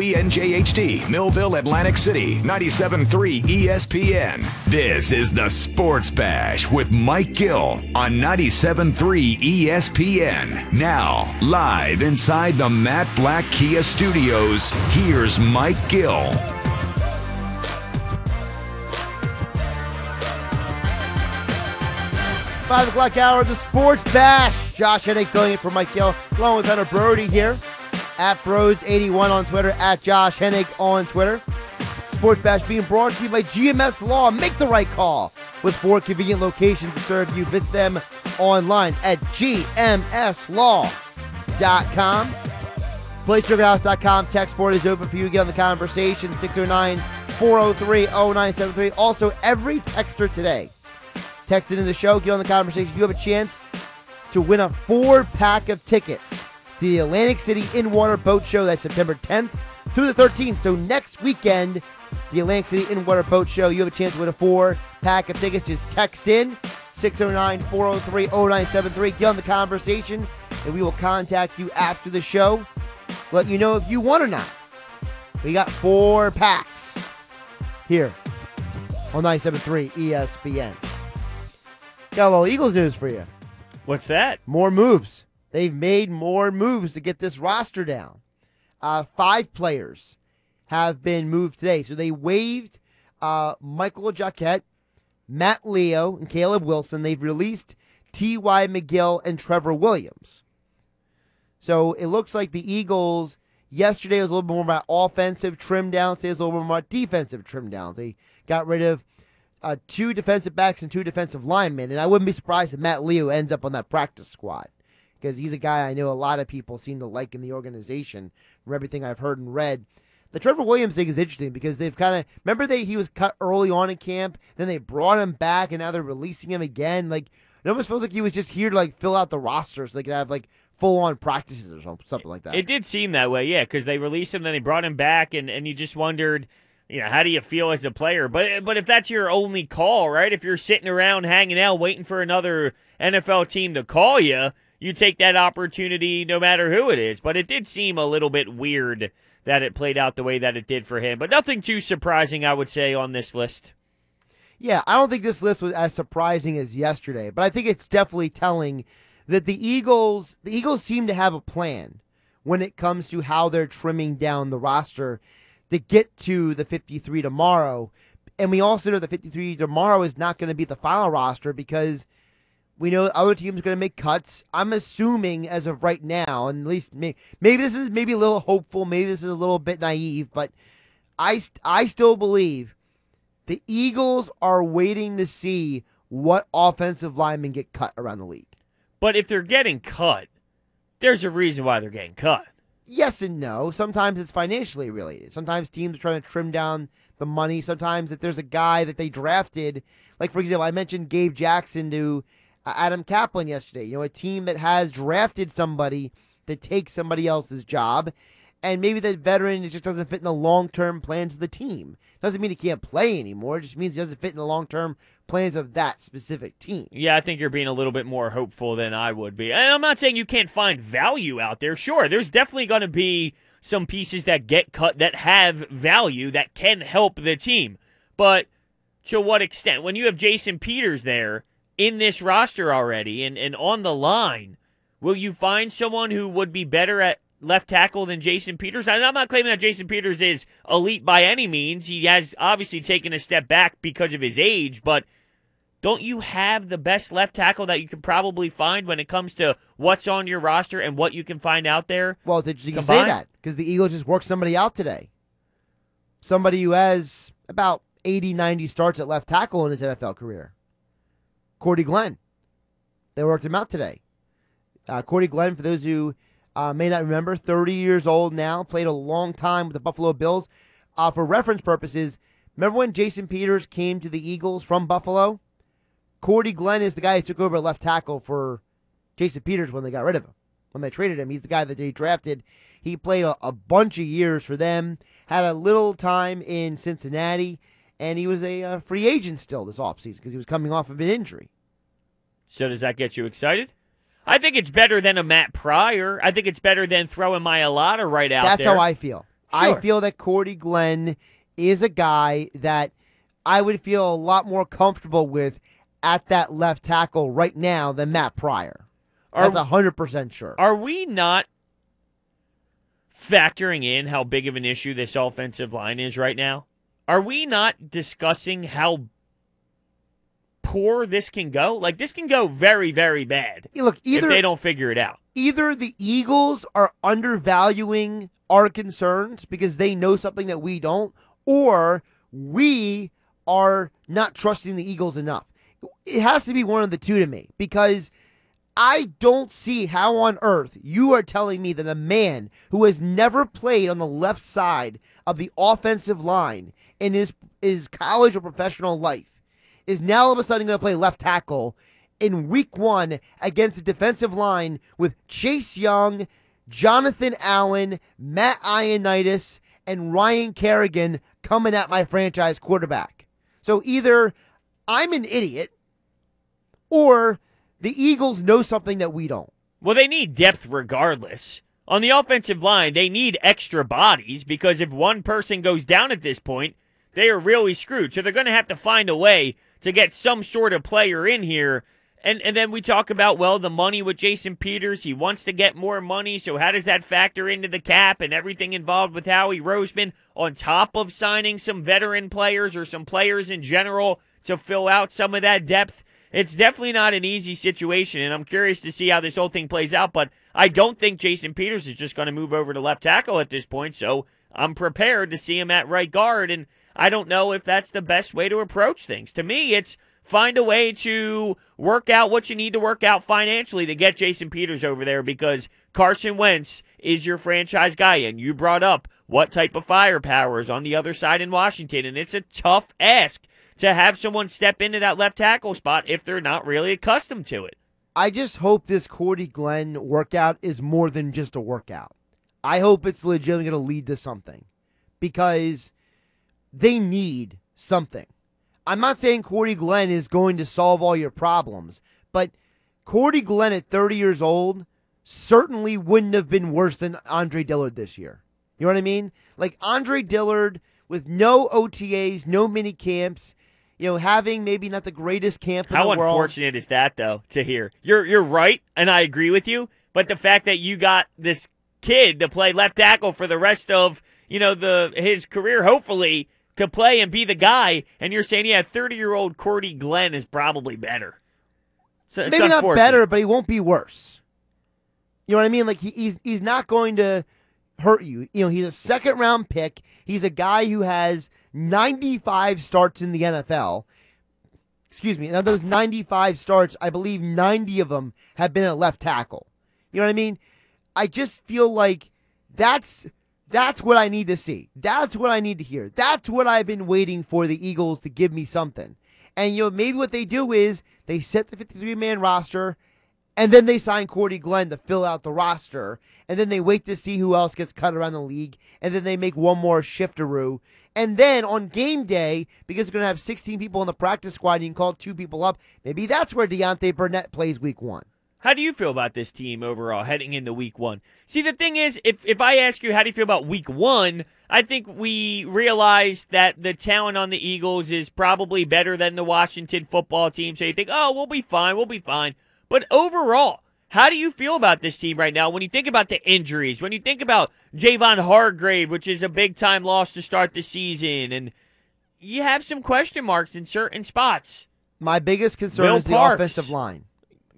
WNJHD, Millville, Atlantic City, 97.3 ESPN. This is the Sports Bash with Mike Gill on 97.3 ESPN. Now, live inside the Matt Black Kia Studios, here's Mike Gill. Five o'clock hour of the Sports Bash. Josh Hennig filling in for Mike Gill, along with Hunter Brody here. At Broads81 on Twitter, at Josh Hennig on Twitter. Sports Bash being brought to you by GMS Law. Make the right call with four convenient locations to serve you. Visit them online at gmslaw.com. PlaySugarHouse.com text board is open for you to get on the conversation, 609-403-0973. Also, every texter today, text into the show, get on the conversation. You have a chance to win a 4-pack of tickets to the Atlantic City In-Water Boat Show. That's September 10th through the 13th. So next weekend, the Atlantic City In-Water Boat Show. You have a chance to win a 4-pack of tickets. Just text in 609-403-0973. Get on the conversation, and we will contact you after the show. Let you know if you won or not. We got 4 packs here on 97.3 ESPN. Got a little Eagles news for you. What's that? More moves. They've made more moves to get this roster down. 5 players have been moved today. So they waived Michael Jacquet, Matt Leo, and Caleb Wilson. They've released T.Y. McGill and Trevor Williams. So it looks like the Eagles, yesterday was a little bit more about offensive trim downs. Today was a little bit more about defensive trim downs. They got rid of 2 defensive backs and 2 defensive linemen. And I wouldn't be surprised if Matt Leo ends up on that practice squad, because he's a guy I know a lot of people seem to like in the organization from everything I've heard and read. The Trevor Williams thing is interesting because they've kind of, remember he was cut early on in camp, then they brought him back, and now they're releasing him again. Like, it almost feels like he was just here to like fill out the roster so they could have like full-on practices or something like that. It did seem that way, yeah, because they released him, then they brought him back, and you just wondered, you know, how do you feel as a player? But if that's your only call, right, if you're sitting around hanging out waiting for another NFL team to call you, you take that opportunity no matter who it is. But it did seem a little bit weird that it played out the way that it did for him. But nothing too surprising, I would say, on this list. Yeah, I don't think this list was as surprising as yesterday. But I think it's definitely telling that the Eagles seem to have a plan when it comes to how they're trimming down the roster to get to the 53 tomorrow. And we also know the 53 tomorrow is not going to be the final roster because we know other teams are going to make cuts. I'm assuming as of right now, and at least maybe this is maybe a little hopeful, maybe this is a little bit naive, but I still believe the Eagles are waiting to see what offensive linemen get cut around the league. But if they're getting cut, there's a reason why they're getting cut. Yes and no. Sometimes it's financially related. Sometimes teams are trying to trim down the money. Sometimes if there's a guy that they drafted, like for example, I mentioned Gabe Jackson to Adam Kaplan yesterday, you know, a team that has drafted somebody to take somebody else's job, and maybe that veteran just doesn't fit in the long-term plans of the team. Doesn't mean he can't play anymore. It just means he doesn't fit in the long-term plans of that specific team. Yeah, I think you're being a little bit more hopeful than I would be. And I'm not saying you can't find value out there. Sure, there's definitely going to be some pieces that get cut that have value that can help the team. But to what extent? When you have Jason Peters there in this roster already and on the line, will you find someone who would be better at left tackle than Jason Peters? And I'm not claiming that Jason Peters is elite by any means. He has obviously taken a step back because of his age, but don't you have the best left tackle that you can probably find when it comes to what's on your roster and what you can find out there? Well, did you say that? Because the Eagles just worked somebody out today. Somebody who has about 80, 90 starts at left tackle in his NFL career. Cordy Glenn. They worked him out today. Cordy Glenn, for those who may not remember, 30 years old now, played a long time with the Buffalo Bills. For reference purposes, remember when Jason Peters came to the Eagles from Buffalo? Cordy Glenn is the guy who took over left tackle for Jason Peters when they got rid of him, when they traded him. He's the guy that they drafted. He played a bunch of years for them, had a little time in Cincinnati, and he was a free agent still this offseason because he was coming off of an injury. So does that get you excited? I think it's better than a Matt Pryor. I think it's better than throwing Mailata right out there. That's how I feel. Sure. I feel that Cordy Glenn is a guy that I would feel a lot more comfortable with at that left tackle right now than Matt Pryor. That's 100% sure. Are we not factoring in how big of an issue this offensive line is right now? Are we not discussing how poor this can go? Like, this can go very, very bad. Look, if they don't figure it out. Either the Eagles are undervaluing our concerns because they know something that we don't, or we are not trusting the Eagles enough. It has to be one of the two to me, because I don't see how on earth you are telling me that a man who has never played on the left side of the offensive line in his college or professional life is now all of a sudden going to play left tackle in week one against a defensive line with Chase Young, Jonathan Allen, Matt Ioannidis, and Ryan Kerrigan coming at my franchise quarterback. So either I'm an idiot, or the Eagles know something that we don't. Well, they need depth regardless. On the offensive line, they need extra bodies, because if one person goes down at this point, they are really screwed. So they're going to have to find a way to get some sort of player in here. And then we talk about, well, the money with Jason Peters. He wants to get more money, so how does that factor into the cap and everything involved with Howie Roseman on top of signing some veteran players or some players in general to fill out some of that depth? It's definitely not an easy situation, and I'm curious to see how this whole thing plays out, but I don't think Jason Peters is just going to move over to left tackle at this point, so I'm prepared to see him at right guard, and I don't know if that's the best way to approach things. To me, it's find a way to work out what you need to work out financially to get Jason Peters over there, because Carson Wentz is your franchise guy, and you brought up what type of firepower is on the other side in Washington, and it's a tough ask to have someone step into that left tackle spot if they're not really accustomed to it. I just hope this Cordy Glenn workout is more than just a workout. I hope it's legitimately going to lead to something, because they need something. I'm not saying Cordy Glenn is going to solve all your problems, but Cordy Glenn at 30 years old certainly wouldn't have been worse than Andre Dillard this year. You know what I mean? Like, Andre Dillard with no OTAs, no mini camps, you know, having maybe not the greatest camp in the world. How unfortunate is that, though, to hear? You're right, and I agree with you, but the fact that you got this kid to play left tackle for the rest of, you know, his career, hopefully, to play and be the guy, and you're saying, yeah, 30-year-old Cordy Glenn is probably better. So maybe not better, but he won't be worse. You know what I mean? Like, he's not going to hurt you. You know, he's a second-round pick. He's a guy who has 95 starts in the NFL. Excuse me. And of those 95 starts, I believe 90 of them have been at left tackle. You know what I mean? I just feel like that's what I need to see. That's what I need to hear. That's what I've been waiting for the Eagles to give me something. And, you know, maybe what they do is they set the 53-man roster, and then they sign Cordy Glenn to fill out the roster, and then they wait to see who else gets cut around the league, and then they make one more shiftaroo. And then on game day, because they're going to have 16 people on the practice squad and you can call 2 people up, maybe that's where Deontay Burnett plays week one. How do you feel about this team overall heading into week one? See, the thing is, if I ask you how do you feel about week one, I think we realize that the talent on the Eagles is probably better than the Washington football team. So you think, oh, we'll be fine, we'll be fine. But overall, how do you feel about this team right now when you think about the injuries, when you think about Javon Hargrave, which is a big-time loss to start the season, and you have some question marks in certain spots? My biggest concern is the offensive line.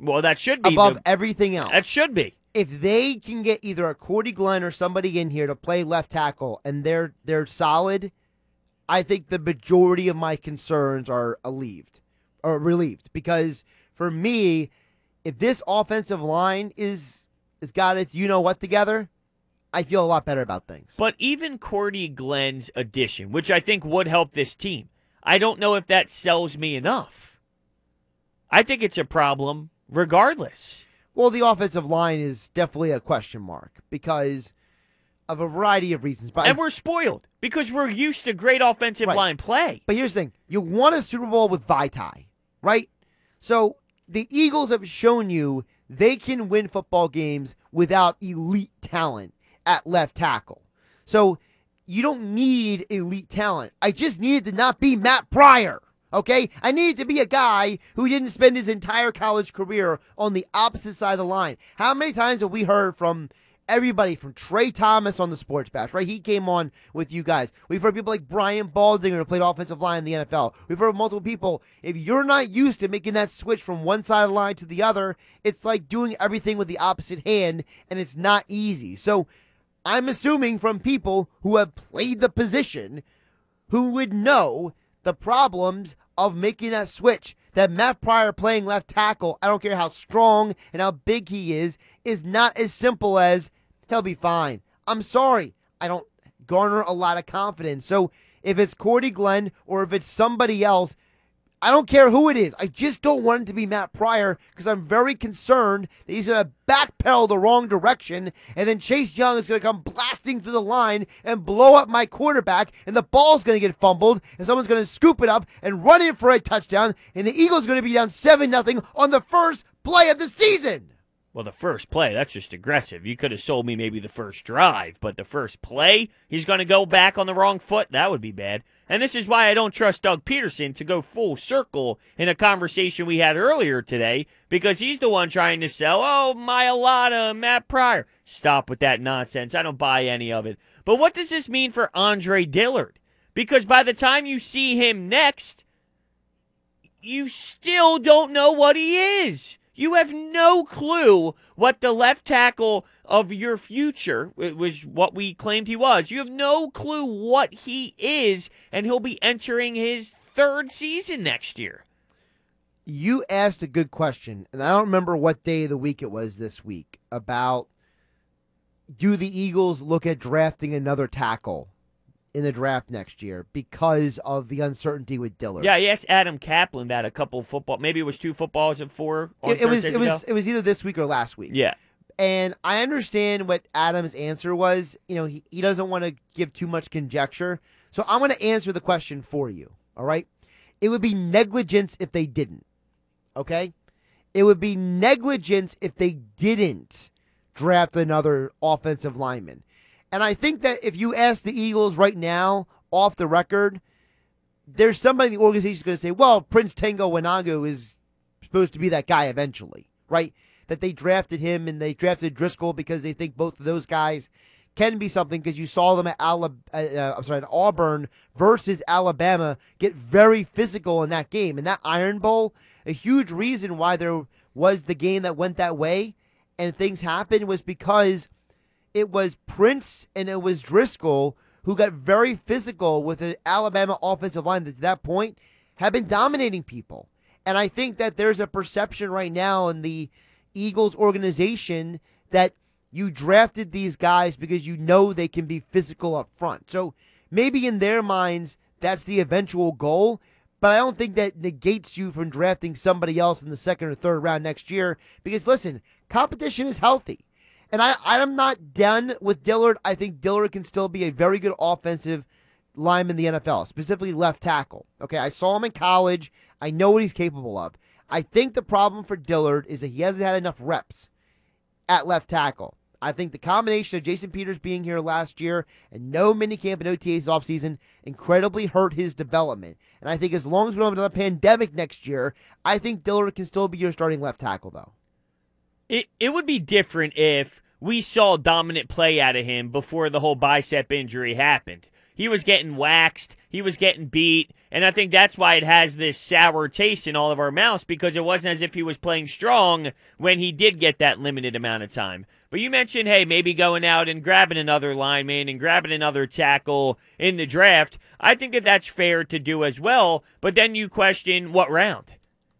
Well, that should be above everything else. That should be. If they can get either a Cordy Glenn or somebody in here to play left tackle, and they're solid, I think the majority of my concerns are relieved. Because for me, if this offensive line has got its you know what together, I feel a lot better about things. But even Cordy Glenn's addition, which I think would help this team, I don't know if that sells me enough. I think it's a problem. Regardless. Well, the offensive line is definitely a question mark because of a variety of reasons. But we're spoiled because we're used to great offensive line play. But here's the thing. You won a Super Bowl with Vaitai, right? So the Eagles have shown you they can win football games without elite talent at left tackle. So you don't need elite talent. I just needed to not be Matt Pryor, okay? I needed to be a guy who didn't spend his entire college career on the opposite side of the line. How many times have we heard from everybody, from Trey Thomas on the Sports Bash, right? He came on with you guys. We've heard people like Brian Baldinger who played offensive line in the NFL. We've heard multiple people. If you're not used to making that switch from one side of the line to the other, it's like doing everything with the opposite hand, and it's not easy. So I'm assuming from people who have played the position, who would know the problems of making that switch, that Matt Pryor playing left tackle, I don't care how strong and how big he is not as simple as he'll be fine. I'm sorry, I don't garner a lot of confidence. So if it's Cordy Glenn or if it's somebody else, I don't care who it is. I just don't want it to be Matt Pryor because I'm very concerned that he's going to backpedal the wrong direction and then Chase Young is going to come blasting through the line and blow up my quarterback and the ball's going to get fumbled and someone's going to scoop it up and run in for a touchdown and the Eagles are going to be down 7-0 on the first play of the season. Well, the first play, that's just aggressive. You could have sold me maybe the first drive, but the first play, he's going to go back on the wrong foot. That would be bad. And this is why I don't trust Doug Peterson to go full circle in a conversation we had earlier today, because he's the one trying to sell, oh, Mailata, Matt Pryor. Stop with that nonsense. I don't buy any of it. But what does this mean for Andre Dillard? Because by the time you see him next, you still don't know what he is. You have no clue what the left tackle of your future was, what we claimed he was. You have no clue what he is, and he'll be entering his third season next year. You asked a good question, and I don't remember what day of the week it was this week, about do the Eagles look at drafting another tackle in the draft next year because of the uncertainty with Dillard. Yeah, I asked Adam Kaplan that a couple football, maybe it was 2 footballs and 4. It was either this week or last week. Yeah. And I understand what Adam's answer was. You know, he doesn't want to give too much conjecture. So I'm going to answer the question for you. All right. It would be negligence if they didn't. Okay. It would be negligence if they didn't draft another offensive lineman. And I think that if you ask the Eagles right now, off the record, there's somebody in the organization who's going to say, well, Prince Tango Wanangu is supposed to be that guy eventually, right? That they drafted him and they drafted Driscoll because they think both of those guys can be something because you saw them at Auburn versus Alabama get very physical in that game. And that Iron Bowl, a huge reason why there was the game that went that way and things happened was because it was Prince and it was Driscoll who got very physical with an Alabama offensive line that to that point had been dominating people. And I think that there's a perception right now in the Eagles organization that you drafted these guys because you know they can be physical up front. So maybe in their minds, that's the eventual goal. But I don't think that negates you from drafting somebody else in the second or third round next year. Because listen, competition is healthy. And I'm not done with Dillard. I think Dillard can still be a very good offensive lineman in the NFL, specifically left tackle. Okay, I saw him in college. I know what he's capable of. I think the problem for Dillard is that he hasn't had enough reps at left tackle. I think the combination of Jason Peters being here last year and no minicamp and OTAs offseason incredibly hurt his development. And I think as long as we don't have another pandemic next year, I think Dillard can still be your starting left tackle, though. It would be different if we saw dominant play out of him before the whole bicep injury happened. He was getting waxed. He was getting beat. And I think that's why it has this sour taste in all of our mouths, because it wasn't as if he was playing strong when he did get that limited amount of time. But you mentioned, hey, maybe going out and grabbing another lineman and grabbing another tackle in the draft. I think that that's fair to do as well. But then you question what round?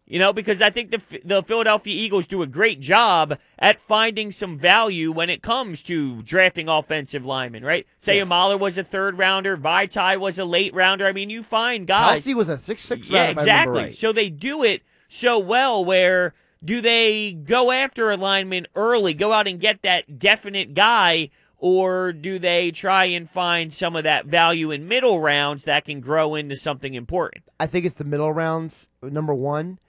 You know, because I think the Philadelphia Eagles do a great job at finding some value when it comes to drafting offensive linemen, right? Say Amala was a third rounder. Vaitai was a late rounder. I mean, you find guys. Kelsey was a 6-6 rounder. Yeah, exactly. Right. So they do it so well where do they go after a lineman early, go out and get that definite guy, or do they try and find some of that value in middle rounds that can grow into something important? I think it's the middle rounds, number one.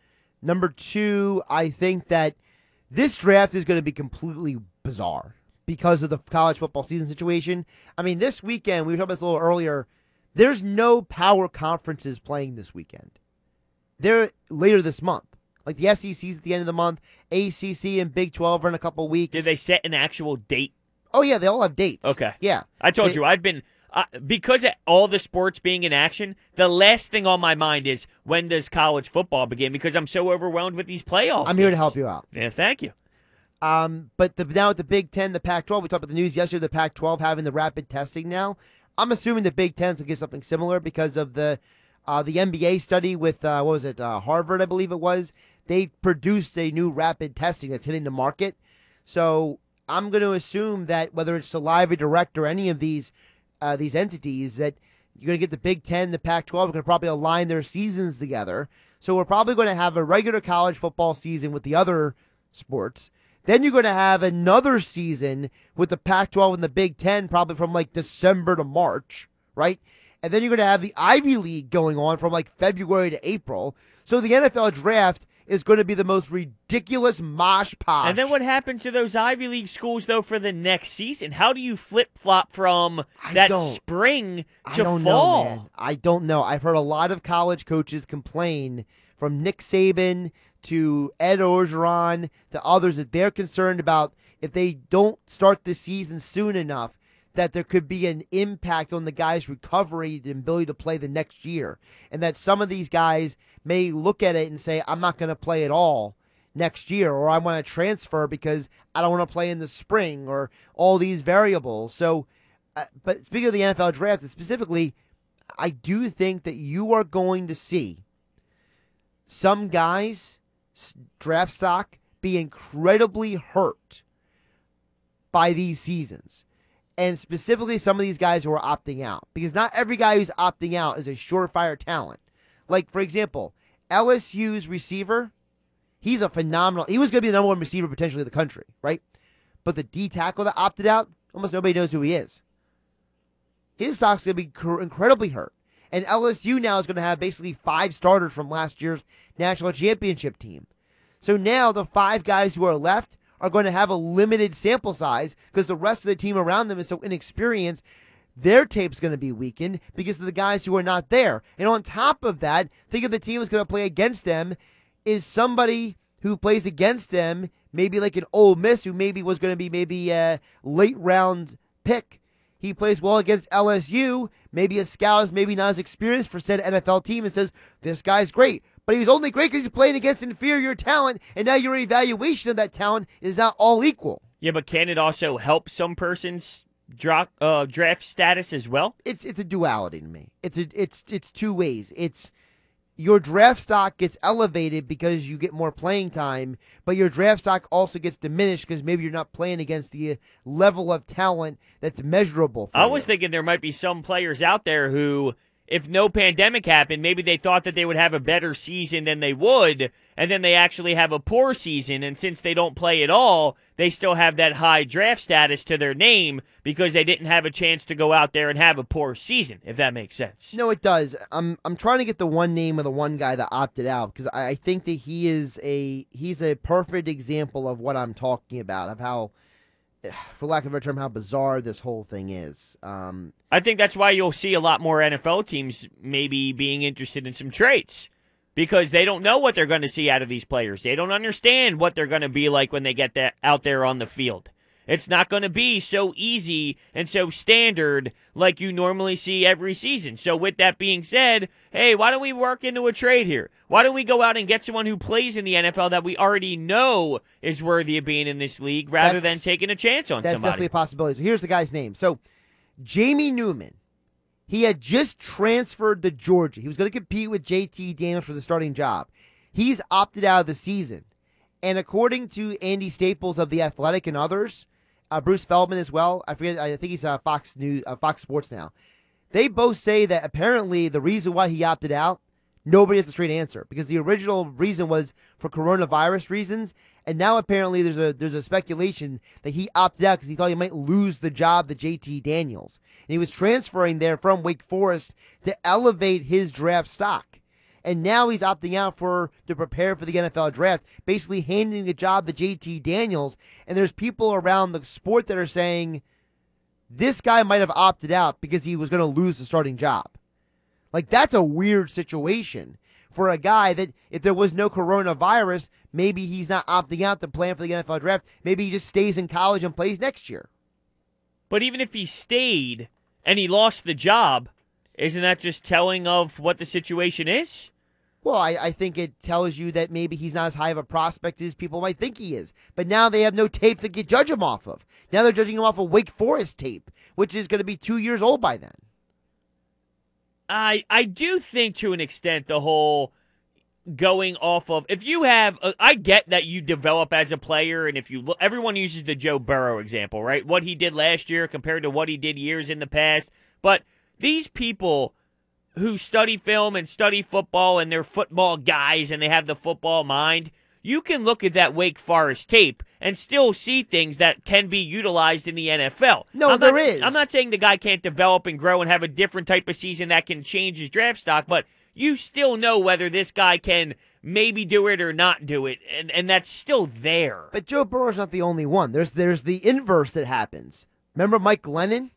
Number two, I think that this draft is going to be completely bizarre. because of the college football season situation. I mean, this weekend, we were talking about this a little earlier, there's no power conferences playing this weekend. They're later this month. Like the SEC's at the end of the month, ACC and Big 12 are in a couple weeks. Did they set an actual date? Oh, yeah, they all have dates. Okay. Yeah. I told you, I've been... because of all the sports being in action, the last thing on my mind is when does college football begin? Because I'm so overwhelmed with these playoffs. I'm here to help you out. Yeah, thank you. But now with the Big Ten, the Pac-12, we talked about the news yesterday, the Pac-12 having the rapid testing now. I'm assuming the Big Ten's will get something similar because of the NBA study with, Harvard, I believe it was. They produced a new rapid testing that's hitting the market. So I'm going to assume that whether it's Saliva Direct or any of these entities, that you're going to get the Big Ten, the Pac-12 are going to probably align their seasons together. So we're probably going to have a regular college football season with the other sports. Then you're going to have another season with the Pac-12 and the Big Ten probably from like December to March, right? And then you're going to have the Ivy League going on from like February to April. So the NFL draft is going to be the most ridiculous mosh posh. And then what happens to those Ivy League schools, though, for the next season? How do you flip-flop from that spring to fall? Know, man. I don't know. I've heard a lot of college coaches complain, from Nick Saban to Ed Orgeron to others, that they're concerned about if they don't start the season soon enough, that there could be an impact on the guy's recovery and ability to play the next year. And that some of these guys may look at it and say, I'm not going to play at all next year, or I want to transfer because I don't want to play in the spring, or all these variables. So, but speaking of the NFL draft, and specifically, I do think that you are going to see some guys' draft stock be incredibly hurt by these seasons. And specifically some of these guys who are opting out. Because not every guy who's opting out is a surefire talent. Like, for example, LSU's receiver, he's a phenomenal... He was going to be the number one receiver potentially in the country, right? But the D tackle that opted out, almost nobody knows who he is. His stock's going to be incredibly hurt. And LSU now is going to have basically five starters from last year's national championship team. So now the five guys who are left are going to have a limited sample size because the rest of the team around them is so inexperienced. Their tape's going to be weakened because of the guys who are not there. And on top of that, think of the team that's going to play against them is somebody who plays against them, maybe like an Ole Miss, who maybe was going to be maybe a late round pick. He plays well against LSU. Maybe a scout is maybe not as experienced for said NFL team and says, this guy's great. But he was only great because he's playing against inferior talent, and now your evaluation of that talent is not all equal. Yeah, but can it also help some person's draft status as well? It's a duality to me. It's two ways. It's your draft stock gets elevated because you get more playing time, but your draft stock also gets diminished because maybe you're not playing against the level of talent that's measurable for you. I was thinking there might be some players out there who, if no pandemic happened, maybe they thought that they would have a better season than they would, and then they actually have a poor season, and since they don't play at all, they still have that high draft status to their name because they didn't have a chance to go out there and have a poor season, if that makes sense. No, it does. I'm trying to get the one name of the one guy that opted out because I think that he's a perfect example of what I'm talking about, of how, for lack of a term, how bizarre this whole thing is. I think that's why you'll see a lot more NFL teams maybe being interested in some trades, because they don't know what they're going to see out of these players. They don't understand what they're going to be like when they get that out there on the field. It's not going to be so easy and so standard like you normally see every season. So with that being said, hey, why don't we work into a trade here? Why don't we go out and get someone who plays in the NFL that we already know is worthy of being in this league rather than taking a chance on somebody? That's definitely a possibility. So here's the guy's name. So Jamie Newman, he had just transferred to Georgia. He was going to compete with JT Daniels for the starting job. He's opted out of the season. And according to Andy Staples of The Athletic and others, Bruce Feldman as well. I think he's Fox Sports now. They both say that apparently the reason why he opted out, nobody has a straight answer, because the original reason was for coronavirus reasons, and now apparently there's a speculation that he opted out because he thought he might lose the job to JT Daniels, and he was transferring there from Wake Forest to elevate his draft stock. and now he's opting out to prepare for the NFL draft, basically handing the job to JT Daniels. And there's people around the sport that are saying this guy might have opted out because he was going to lose the starting job. Like, that's a weird situation for a guy that, if there was no coronavirus, maybe he's not opting out to plan for the NFL draft. Maybe he just stays in college and plays next year. But even if he stayed and he lost the job, isn't that just telling of what the situation is? Well, I think it tells you that maybe he's not as high of a prospect as people might think he is. But now they have no tape to judge him off of. Now they're judging him off of Wake Forest tape, which is going to be 2 years old by then. I do think, to an extent, the whole going off of, if you have, I get that you develop as a player, and if you look, everyone uses the Joe Burrow example, right? What he did last year compared to what he did years in the past. But these people who study film and study football, and they're football guys and they have the football mind, you can look at that Wake Forest tape and still see things that can be utilized in the NFL. No, there is. I'm not saying the guy can't develop and grow and have a different type of season that can change his draft stock, but you still know whether this guy can maybe do it or not do it, and that's still there. But Joe Burrow's not the only one. There's the inverse that happens. Remember Mike Glennon?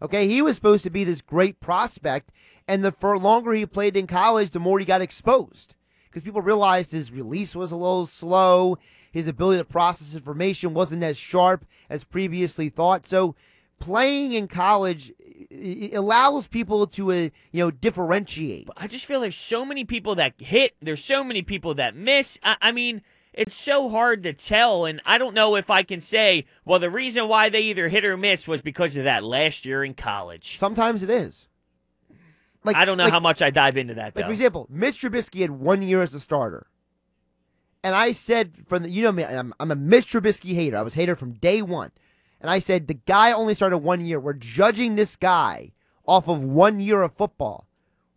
Okay, he was supposed to be this great prospect, and the longer he played in college, the more he got exposed, because people realized his release was a little slow, his ability to process information wasn't as sharp as previously thought. So playing in college allows people to differentiate. I just feel there's so many people that hit, there's so many people that miss. I mean, it's so hard to tell, and I don't know if I can say, well, the reason why they either hit or miss was because of that last year in college. Sometimes it is. Like, I don't know how much I dive into that, though. For example, Mitch Trubisky had 1 year as a starter. And I said, I'm a Mitch Trubisky hater. I was a hater from day one. And I said, the guy only started 1 year. We're judging this guy off of 1 year of football.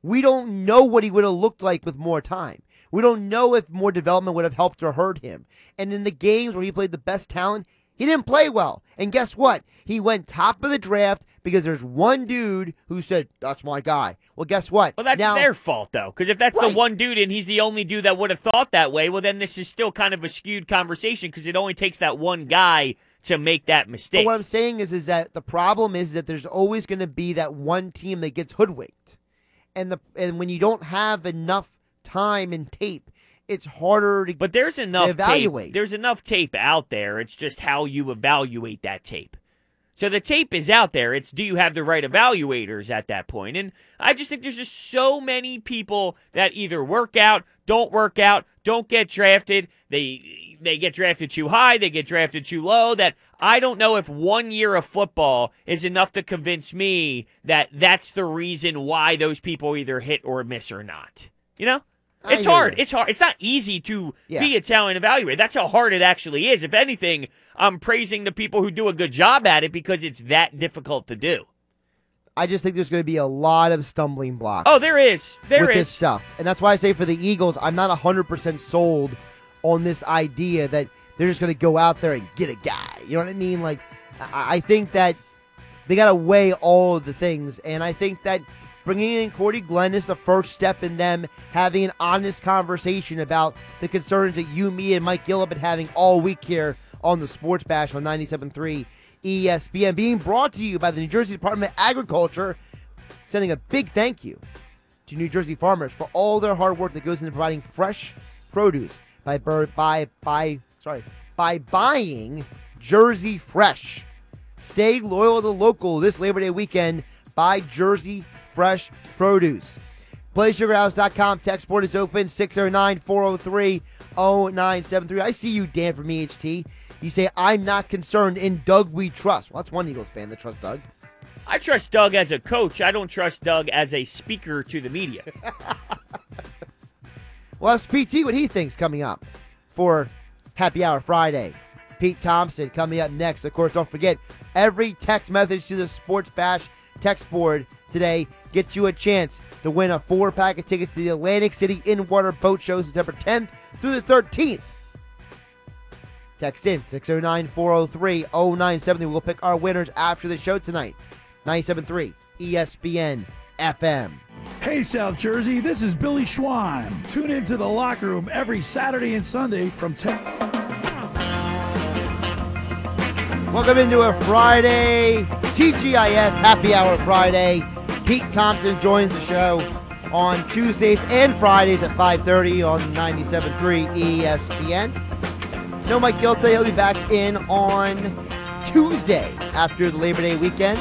We don't know what he would have looked like with more time. We don't know if more development would have helped or hurt him. And in the games where he played the best talent, he didn't play well. And guess what? He went top of the draft because there's one dude who said, that's my guy. Well, guess what? Well, that's their fault, though, because if that's right, the one dude and he's the only dude that would have thought that way, well, then this is still kind of a skewed conversation because it only takes that one guy to make that mistake. But what I'm saying is that the problem is that there's always going to be that one team that gets hoodwinked. And when you don't have enough time and tape, it's harder to evaluate. But there's enough tape. There's enough tape out there. It's just how you evaluate that tape. So the tape is out there. It's, do you have the right evaluators at that point? And I just think there's just so many people that either work out, don't get drafted. They get drafted too high. They get drafted too low. That I don't know if 1 year of football is enough to convince me that that's the reason why those people either hit or miss or not. You know? It's hard. It's hard. It's not easy to be a talent evaluator. That's how hard it actually is. If anything, I'm praising the people who do a good job at it because it's that difficult to do. I just think there's going to be a lot of stumbling blocks. Oh, there is. With this stuff. And that's why I say for the Eagles, I'm not 100% sold on this idea that they're just going to go out there and get a guy. You know what I mean? Like, I think that they got to weigh all of the things. And I think that bringing in Cordy Glenn is the first step in them having an honest conversation about the concerns that you, me, and Mike Gill have been having all week here on the Sports Bash on 97.3 ESPN. Being brought to you by the New Jersey Department of Agriculture, sending a big thank you to New Jersey farmers for all their hard work that goes into providing fresh produce by buying Jersey Fresh. Stay loyal to local this Labor Day weekend. Buy Jersey Fresh Produce. PlaySugarHouse.com. Text board is open. 609-403-0973. I see you, Dan, from EHT. You say, I'm not concerned. In Doug we trust. Well, that's one Eagles fan that trusts Doug. I trust Doug as a coach. I don't trust Doug as a speaker to the media. Well, ask PT what he thinks coming up for Happy Hour Friday. Pete Thompson coming up next. Of course, don't forget, every text message to the Sports Bash text board today gets you a chance to win a 4-pack of tickets to the Atlantic City In-Water Boat Show September 10th through the 13th. Text in 609-403-0970. We'll pick our winners after the show tonight. 97.3 ESPN FM. Hey, South Jersey, this is Billy Schwann. Tune in to The Locker Room every Saturday and Sunday from 10. Welcome into a Friday, TGIF Happy Hour Friday. Pete Thompson joins the show on Tuesdays and Fridays at 5:30 on 97.3 ESPN. No Mike Gill today. He'll be back in on Tuesday after the Labor Day weekend.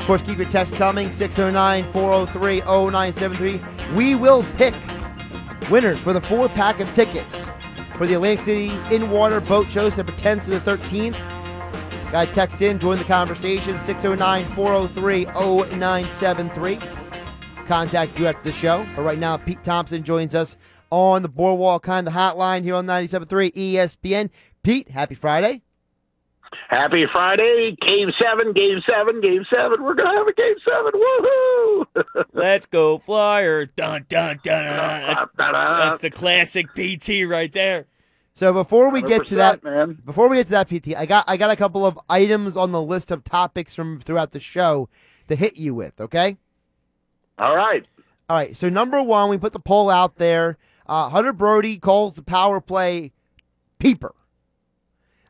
Of course, keep your text coming, 609-403-0973. We will pick winners for the four-pack of tickets for the Atlantic City In-Water Boat Show, September 10th to the 13th. Got to text in, join the conversation, 609-403-0973. Contact you after the show. But right now, Pete Thompson joins us on the Boardwalk Kind of Hotline here on 97.3 ESPN. Pete, happy Friday. Happy Friday. Game 7. We're going to have a Game 7. Woohoo! Let's go, Flyers. Dun, dun, dun, dun. That's the classic PT right there. So before we get to that, man. PT, I got a couple of items on the list of topics from throughout the show to hit you with, okay? All right. So number one, we put the poll out there. Hunter Brody calls the power play peeper.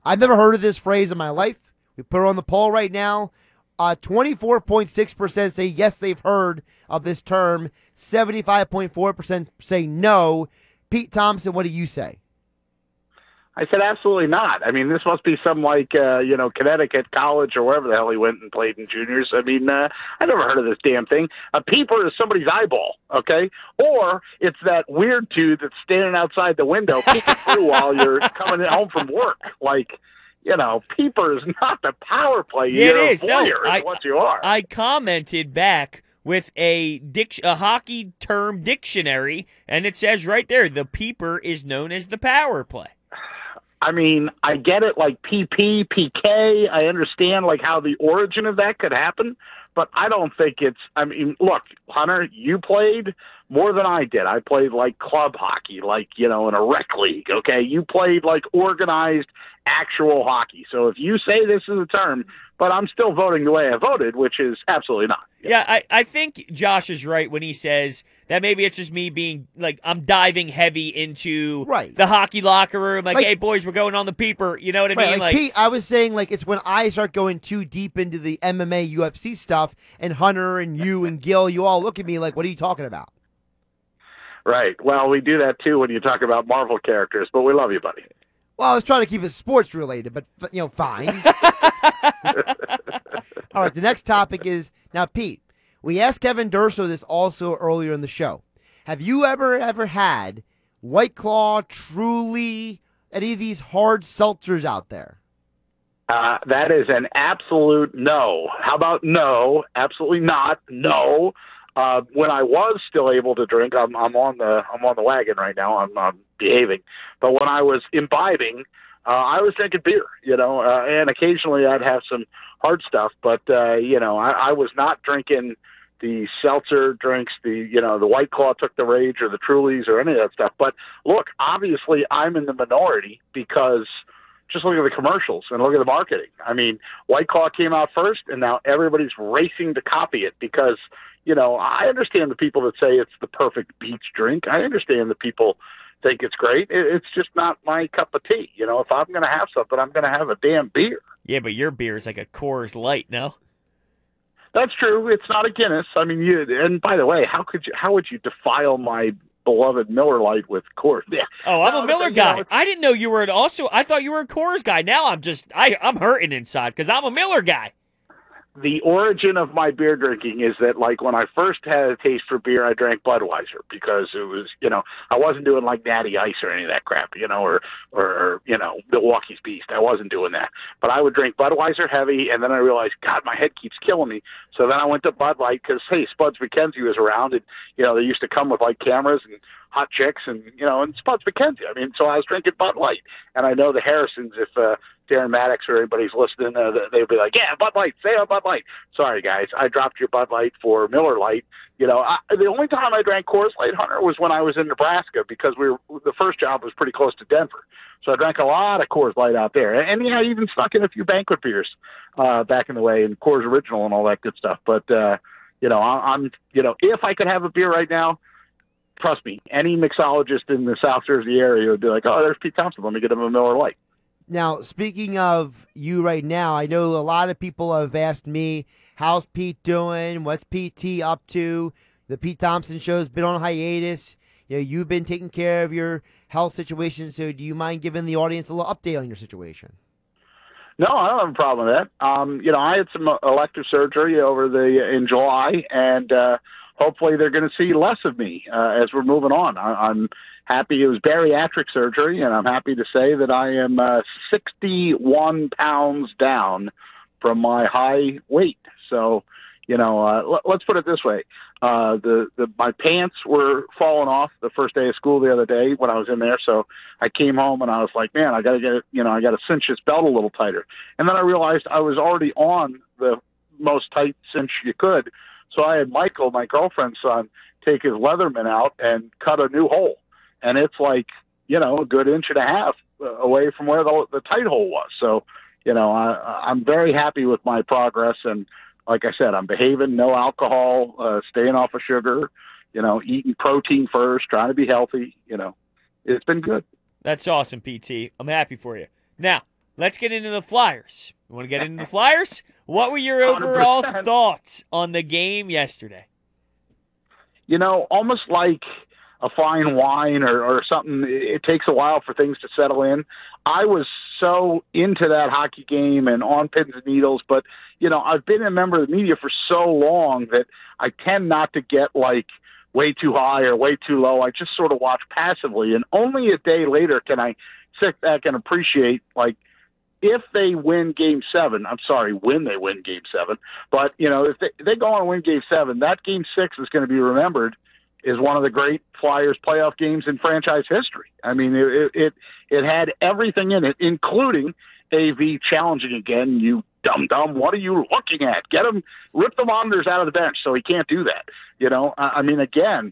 I've never heard of this phrase in my life. We put it on the poll right now. 24.6% say yes, they've heard of this term. 75.4% say no. Pete Thompson, what do you say? I said, absolutely not. I mean, this must be some Connecticut college or wherever the hell he went and played in juniors. I mean, I never heard of this damn thing. A peeper is somebody's eyeball, okay? Or it's that weird dude that's standing outside the window peeking through while you're coming home from work. Like, you know, peeper is not the power play. Yeah, it is. No, is what you are. I commented back with a hockey term dictionary, and it says right there, the peeper is known as the power play. I mean, I get it, like PP, PK. I understand, like, how the origin of that could happen, but I don't think it's – I mean, look, Hunter, you played more than I did. I played, like, club hockey, like, you know, in a rec league, okay? You played, like, organized actual hockey. So if you say this is a term, but I'm still voting the way I voted, which is absolutely not. Yeah, I think Josh is right when he says that maybe it's just me being, like, I'm diving heavy into the hockey locker room. Like, hey, boys, we're going on the peeper. You know what I mean? Like, Pete, I was saying, like, it's when I start going too deep into the MMA, UFC stuff, and Hunter and you and Gil, you all look at me like, what are you talking about? Right. Well, we do that, too, when you talk about Marvel characters, but we love you, buddy. Well, I was trying to keep it sports-related, but, you know, fine. All right, the next topic is, now, Pete, we asked Kevin Durso this also earlier in the show. Have you ever had White Claw, Truly, any of these hard seltzers out there? That is an absolute no. How about no? Absolutely not. No. When I was still able to drink, I'm on the wagon right now. I'm behaving, but when I was imbibing, I was drinking beer, and occasionally I'd have some hard stuff. But I was not drinking the seltzer drinks. The White Claw took the rage, or the Trulies, or any of that stuff. But look, obviously I'm in the minority because just look at the commercials and look at the marketing. I mean, White Claw came out first, and now everybody's racing to copy it because. You know, I understand the people that say it's the perfect beach drink. I understand the people think it's great. It's just not my cup of tea. You know, if I'm going to have something, I'm going to have a damn beer. Yeah, but your beer is like a Coors Light, no? That's true. It's not a Guinness. I mean, and by the way, how would you defile my beloved Miller Light with Coors? Yeah. Oh, I'm a Miller guy. I didn't know you were I thought you were a Coors guy. Now I'm hurting inside because I'm a Miller guy. The origin of my beer drinking is that, like, when I first had a taste for beer, I drank Budweiser because it was, I wasn't doing, like, Natty Ice or any of that crap, or Milwaukee's Beast. I wasn't doing that. But I would drink Budweiser heavy, and then I realized, God, my head keeps killing me. So then I went to Bud Light because, hey, Spuds McKenzie was around, and, they used to come with, like, cameras and hot chicks and Spuds McKenzie. I mean, so I was drinking Bud Light. And I know the Harrisons, if Darren Maddox or anybody's listening, they'll be like, yeah, Bud Light, say Bud Light. Sorry, guys, I dropped your Bud Light for Miller Light. The only time I drank Coors Light, Hunter, was when I was in Nebraska because the first job was pretty close to Denver. So I drank a lot of Coors Light out there. And, I even snuck in a few banquet beers back in the way and Coors Original and all that good stuff. But, I'm if I could have a beer right now, trust me, any mixologist in the South Jersey area would be like, oh, there's Pete Thompson. Let me get him a Miller Light. Now, speaking of you right now, I know a lot of people have asked me, how's Pete doing? What's PT up to? The Pete Thompson Show's been on hiatus. You know, you've been taking care of your health situation, so do you mind giving the audience a little update on your situation? No, I don't have a problem with that. I had some elective surgery in July, and hopefully they're going to see less of me as we're moving on. I'm happy. It was bariatric surgery, and I'm happy to say that I am 61 pounds down from my high weight. So, let's put it this way. My pants were falling off the first day of school the other day when I was in there. So I came home and I was like, man, I got to get it. I got to cinch this belt a little tighter. And then I realized I was already on the most tight cinch you could. So I had Michael, my girlfriend's son, take his Leatherman out and cut a new hole. And it's like, a good inch and a half away from where the tight hole was. So, I'm very happy with my progress. And like I said, I'm behaving, no alcohol, staying off of sugar, eating protein first, trying to be healthy. It's been good. That's awesome, PT. I'm happy for you. Now, let's get into the Flyers. You want to get into the Flyers? What were your overall 100%. Thoughts on the game yesterday? Almost like a fine wine or something, it takes a while for things to settle in. I was so into that hockey game and on pins and needles, but, I've been a member of the media for so long that I tend not to get, way too high or way too low. I just sort of watch passively, and only a day later can I sit back and appreciate, if they win Game 7, when they win Game 7, but, if they go on and win Game 7, that Game 6 is going to be remembered as one of the great Flyers playoff games in franchise history. I mean, it had everything in it, including AV challenging again, you dum-dum, what are you looking at? Get him, rip the monitors out of the bench, so he can't do that,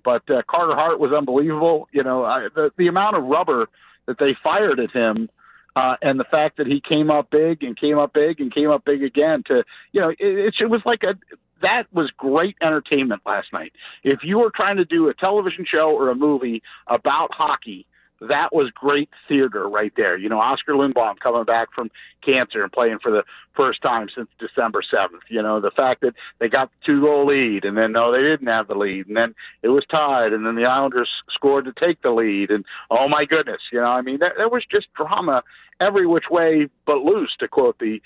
but Carter Hart was unbelievable. The amount of rubber that they fired at him, and the fact that he came up big and came up big and came up big again to, it was like that was great entertainment last night. If you were trying to do a television show or a movie about hockey, that was great theater right there. Oscar Lindblom coming back from cancer and playing for the first time since December 7th. The fact that they got the 2-goal lead and then, no, they didn't have the lead. And then it was tied. And then the Islanders scored to take the lead. And, oh, my goodness. There was just drama every which way but loose, to quote the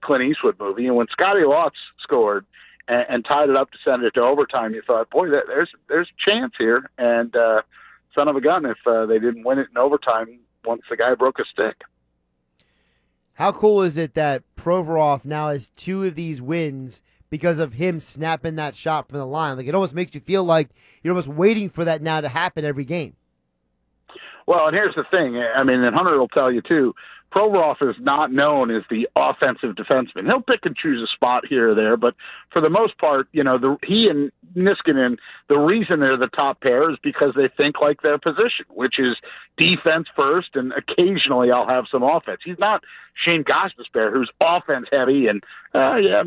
Clint Eastwood movie. And when Scotty Lotz scored and tied it up to send it to overtime, you thought, boy, there's a chance here. And, son of a gun, if they didn't win it in overtime once the guy broke a stick. How cool is it that Provorov now has 2 of these wins because of him snapping that shot from the line? It almost makes you feel like you're almost waiting for that now to happen every game. Well, and here's the thing. And Hunter will tell you, too, Provorov is not known as the offensive defenseman. He'll pick and choose a spot here or there, but for the most part, he and Niskanen, the reason they're the top pair is because they think like their position, which is defense first, and occasionally I'll have some offense. He's not Shane Gostisbehere, who's offense heavy, and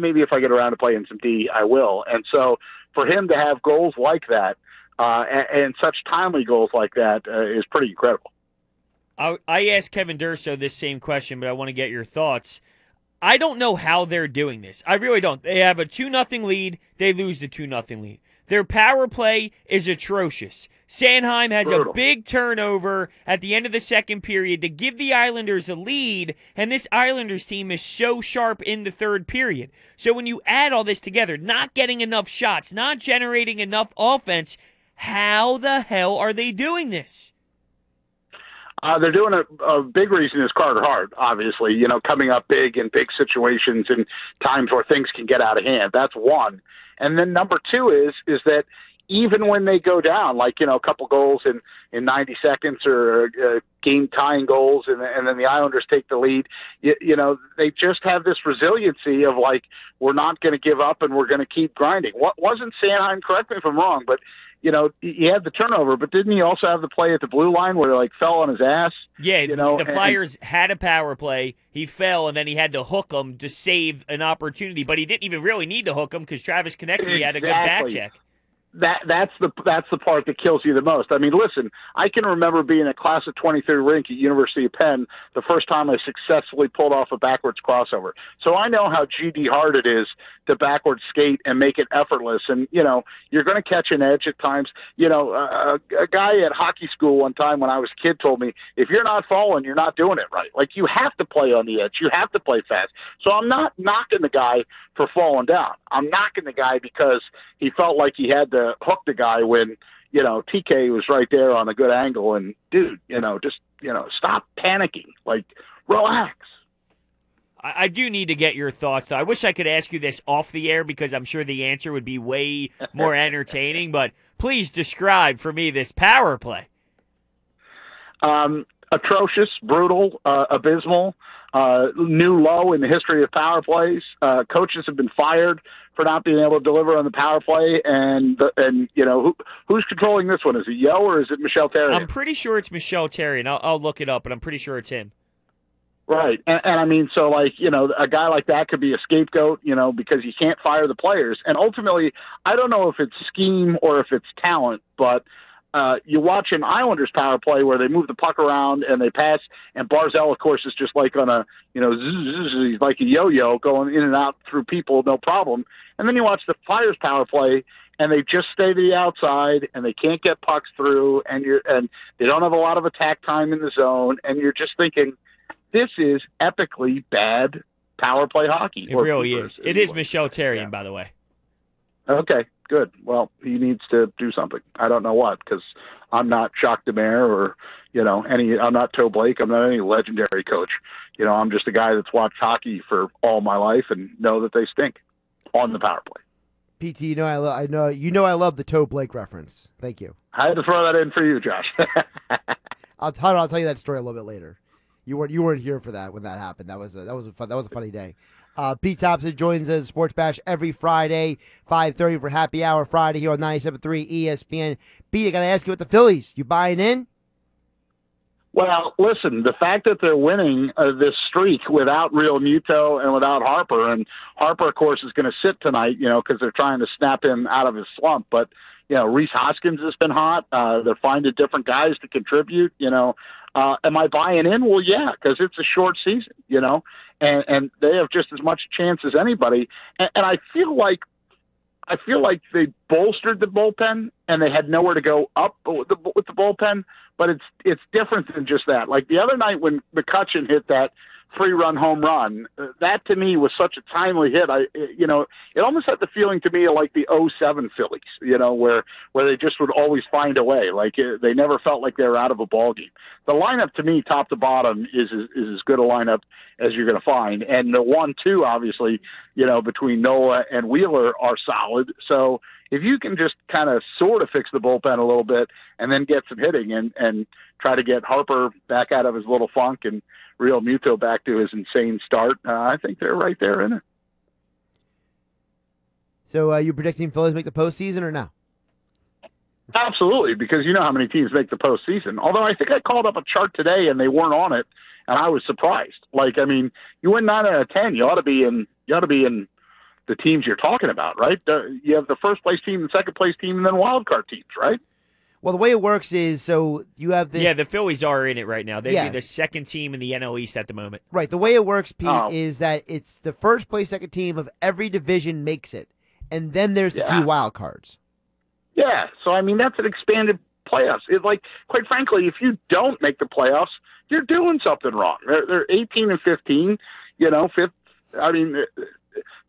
maybe if I get around to playing some D, I will. And so for him to have goals like that, and such timely goals like that, is pretty incredible. I asked Kevin Durso this same question, but I want to get your thoughts. I don't know how they're doing this. I really don't. They have a 2-0 lead. They lose the 2-0 lead. Their power play is atrocious. Sanheim has a big turnover at the end of the second period to give the Islanders a lead, and this Islanders team is so sharp in the third period. So when you add all this together, not getting enough shots, not generating enough offense, how the hell are they doing this? They're doing a big reason is Carter Hart, obviously, coming up big in big situations and times where things can get out of hand. That's one. And then number two is that even when they go down, a couple goals in 90 seconds or game-tying goals, and then the Islanders take the lead, they just have this resiliency of, we're not going to give up and we're going to keep grinding. What wasn't Sanheim, correct me if I'm wrong, but you know, he had the turnover, but didn't he also have the play at the blue line where he, like, fell on his ass? Yeah, you know, the Flyers had a power play. He fell, and then he had to hook him to save an opportunity. But he didn't even really need to hook him because Travis Konecny had a good back check. That's the part that kills you the most. I mean, listen, I can remember being a class of 23 rink at University of Penn the first time I successfully pulled off a backwards crossover. So I know how GD hard it is to backwards skate and make it effortless. And, you know, you're going to catch an edge at times. You know, a guy at hockey school one time when I was a kid told me, if you're not falling, you're not doing it right. Like, you have to play on the edge. You have to play fast. So I'm not knocking the guy for falling down. I'm knocking the guy because he felt like he had to hook the guy when, you know, TK was right there on a good angle. And, dude, you know, just, you know, stop panicking. Like, relax. I do need to get your thoughts, though. I wish I could ask you this off the air because I'm sure the answer would be way more entertaining, but please describe for me this power play. Atrocious, brutal, abysmal, new low in the history of power plays. Coaches have been fired for not being able to deliver on the power play. And you know, who's controlling this one? Is it Yo or is it Michelle Therrien? I'm pretty sure it's Michelle Therrien. I'll look it up, but I'm pretty sure it's him. Right. And I mean, so like, you know, a guy like that could be a scapegoat, you know, because you can't fire the players. And ultimately, I don't know if it's scheme or if it's talent, but you watch an Islanders power play where they move the puck around and they pass, and Barzal, of course, is just like on a, you know, he's like a yo-yo going in and out through people, no problem. And then you watch the Flyers power play, and they just stay to the outside, and they can't get pucks through, and they don't have a lot of attack time in the zone, and you're just thinking, this is epically bad power play hockey. It really is. It is Michelle Therrien, yeah. By the way. Okay, good. Well, he needs to do something. I don't know what, because I'm not Jacques Demare or, you know, I'm not Toe Blake. I'm not any legendary coach. You know, I'm just a guy that's watched hockey for all my life and know that they stink on the power play. PT, you know I love the Toe Blake reference. Thank you. I had to throw that in for you, Josh. I'll tell you that story a little bit later. You weren't here for that when that happened. That was a funny day. Pete Thompson joins us at Sports Bash every Friday, 5:30 for Happy Hour Friday here on 97.3 ESPN. Pete, I got to ask you about the Phillies. You buying in? Well, listen, the fact that they're winning this streak without Real Muto and without Harper, and Harper, of course, is going to sit tonight, you know, because they're trying to snap him out of his slump, but, you know, Reese Hoskins has been hot. They're finding different guys to contribute, you know. Am I buying in? Well, yeah, because it's a short season, you know, and they have just as much chance as anybody. And I feel like they bolstered the bullpen and they had nowhere to go up with the bullpen. But it's different than just that. Like the other night when McCutchen hit that 3-run home run, that to me was such a timely hit. It almost had the feeling to me like the 07 Phillies, you know, where they just would always find a way. Like they never felt like they were out of a ball game. The lineup to me, top to bottom, is as good a lineup as you're going to find. And the 1-2, obviously, you know, between Nola and Wheeler are solid. So if you can just kind of sort of fix the bullpen a little bit and then get some hitting and try to get Harper back out of his little funk and Real Muto back to his insane start, I think they're right there in it. So you predicting Phillies make the postseason or no? Absolutely, because you know how many teams make the postseason. Although I think I called up a chart today and they weren't on it, and I was surprised. Like, I mean, you win 9 out of 10, you ought to be in the teams you're talking about, right? You have the first place team, the second place team, and then wild card teams, right? Well, the way it works is, so you have the... Yeah, the Phillies are in it right now. They'd be the second team in the NL East at the moment. Right. The way it works, Pete, is that it's the first place, second team of every division makes it. And then there's the two wild cards. Yeah. So, I mean, that's an expanded playoffs. It, like, quite frankly, if you don't make the playoffs, you're doing something wrong. They're 18 and 15, you know, fifth. I mean...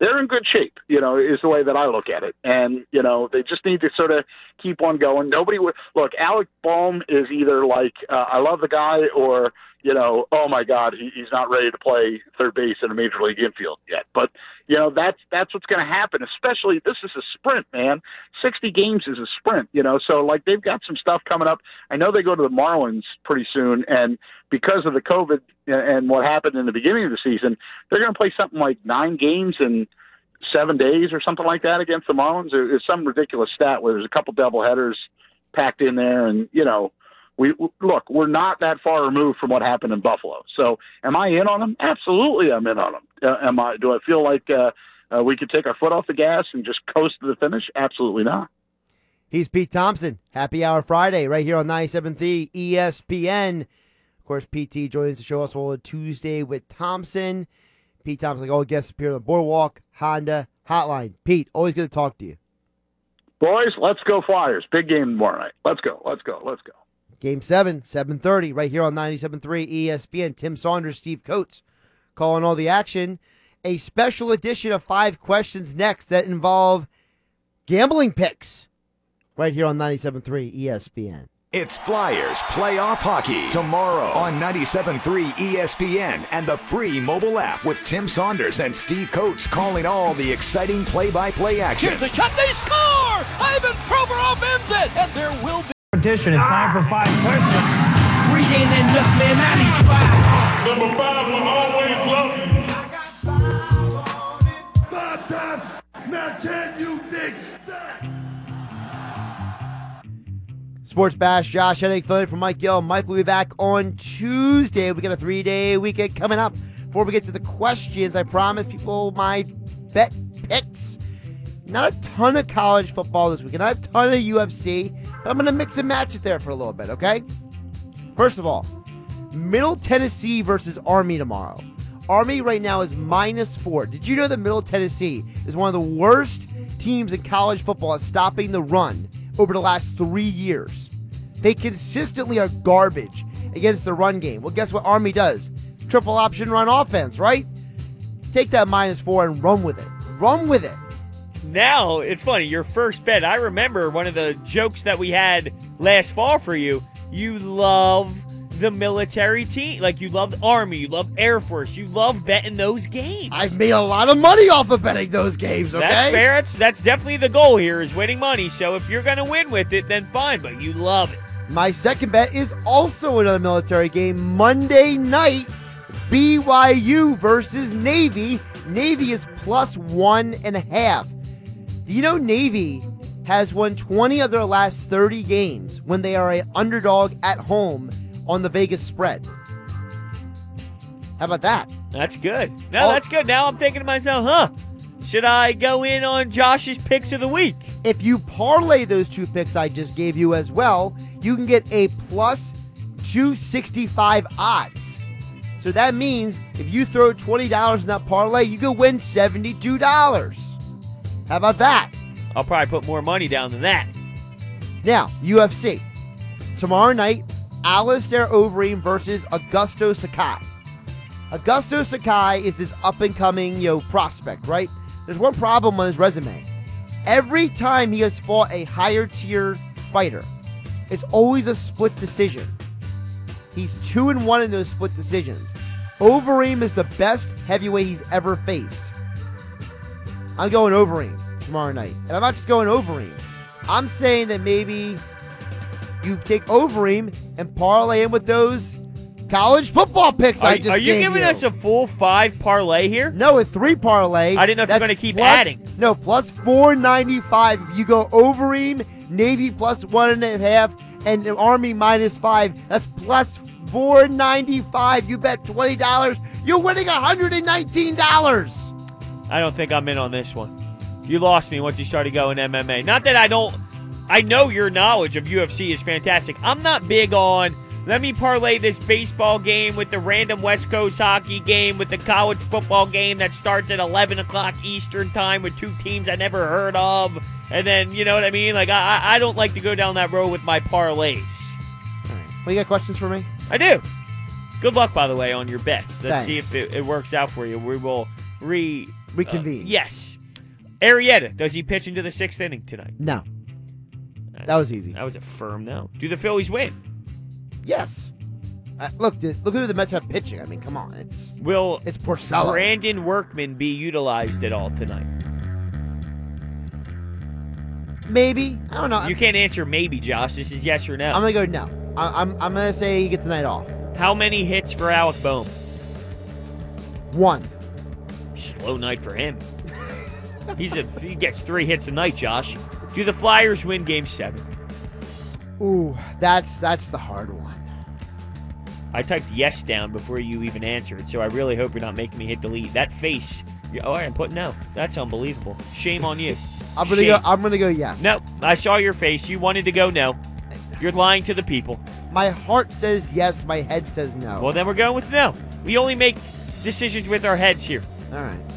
They're in good shape, you know, is the way that I look at it. And, you know, they just need to sort of keep on going. Look, Alec Bohm is either like, I love the guy, or, you know, oh my God, he's not ready to play third base in a major league infield yet. But, you know, that's what's going to happen, especially this is a sprint, man. 60 games is a sprint, you know, so like they've got some stuff coming up. I know they go to the Marlins pretty soon, and because of the COVID and what happened in the beginning of the season, they're going to play something like 9 games in 7 days or something like that against the Marlins. It was some ridiculous stat where there's a couple doubleheaders packed in there. And, you know, we're not that far removed from what happened in Buffalo. So am I in on them? Absolutely. I'm in on them. Do I feel like we could take our foot off the gas and just coast to the finish? Absolutely not. He's Pete Thompson. Happy Hour Friday right here on 97.3 ESPN. Of course, PT joins the show also on Tuesday with Thompson. Pete Thompson, like all guests, appear on the Boardwalk Honda Hotline. Pete, always good to talk to you. Boys, let's go Flyers. Big game tomorrow night. Let's go. Game 7, 7:30, right here on 97.3 ESPN. Tim Saunders, Steve Coates calling all the action. A special edition of 5 questions next that involve gambling picks right here on 97.3 ESPN. It's Flyers Playoff Hockey tomorrow on 97.3 ESPN and the free mobile app with Tim Saunders and Steve Coates calling all the exciting play-by-play action. Here's the shot. They score! Ivan Provorov ends it! And there will be competition. It's time for 5 questions. 3 ain't enough, man. I need 5. Number 5 will always love you. I got 5 on it. 5 times. Now can you dig that? Sports Bash, Josh Hennig, filling for Mike Gill. Mike will be back on Tuesday. We got a 3-day weekend coming up. Before we get to the questions, I promise people my bet picks. Not a ton of college football this weekend. Not a ton of UFC. But I'm going to mix and match it there for a little bit, okay? First of all, Middle Tennessee versus Army tomorrow. Army right now is -4. Did you know that Middle Tennessee is one of the worst teams in college football at stopping the run? Over the last 3 years, they consistently are garbage against the run game. Well, guess what Army does? Triple option run offense, right? Take that -4 and run with it. Now, it's funny, your first bet, I remember one of the jokes that we had last fall for you. You love the military team. Like, you love the Army, you love Air Force, you love betting those games. I've made a lot of money off of betting those games, okay? That's fair. That's definitely the goal here is winning money. So if you're going to win with it, then fine, but you love it. My second bet is also another military game. Monday night, BYU versus Navy. Navy is +1.5. Do you know Navy has won 20 of their last 30 games when they are an underdog at home on the Vegas spread? How about that? That's good. No, that's good. Now I'm thinking to myself, should I go in on Josh's picks of the week? If you parlay those 2 picks I just gave you as well, you can get a +265 odds. So that means if you throw $20 in that parlay, you could win $72. How about that? I'll probably put more money down than that. Now, UFC. Tomorrow night, Alistair Overeem versus Augusto Sakai. Augusto Sakai is this up-and-coming, prospect, right? There's one problem on his resume. Every time he has fought a higher-tier fighter, it's always a split decision. He's 2-1 in those split decisions. Overeem is the best heavyweight he's ever faced. I'm going Overeem tomorrow night. And I'm not just going Overeem. I'm saying that maybe you take Overeem and parlay in with those college football picks I just gave you. Are you giving us a full 5 parlay here? No, a 3 parlay. I didn't know if you're going to keep adding. No, +495. If you go Overeem, Navy +1.5, and Army -5, that's +495. You bet $20. You're winning $119. I don't think I'm in on this one. You lost me once you started going MMA. Not that I don't. I know your knowledge of UFC is fantastic. I'm not big on, let me parlay this baseball game with the random West Coast hockey game with the college football game that starts at 11 o'clock Eastern time with 2 teams I never heard of. And then, you know what I mean? Like, I don't like to go down that road with my parlays. All right. Well, you got questions for me? I do. Good luck, by the way, on your bets. Let's see if it works out for you. We will reconvene. Yes. Arrieta, does he pitch into the 6th inning tonight? No. That was easy. That was a firm no. Do the Phillies win? Yes. Look who the Mets have pitching. I mean, come on. It's Porcello. Will Brandon Workman be utilized at all tonight? Maybe. I don't know. You can't answer maybe, Josh. This is yes or no. I'm going to go no. I'm going to say he gets the night off. How many hits for Alec Bohm? 1. Slow night for him. He gets 3 hits a night, Josh. Do the Flyers win Game 7? Ooh, that's the hard one. I typed yes down before you even answered, so I really hope you're not making me hit delete. That face. Oh, I'm putting no. That's unbelievable. Shame on you. I'm gonna go yes. No, I saw your face. You wanted to go no. You're lying to the people. My heart says yes. My head says no. Well, then we're going with no. We only make decisions with our heads here. All right.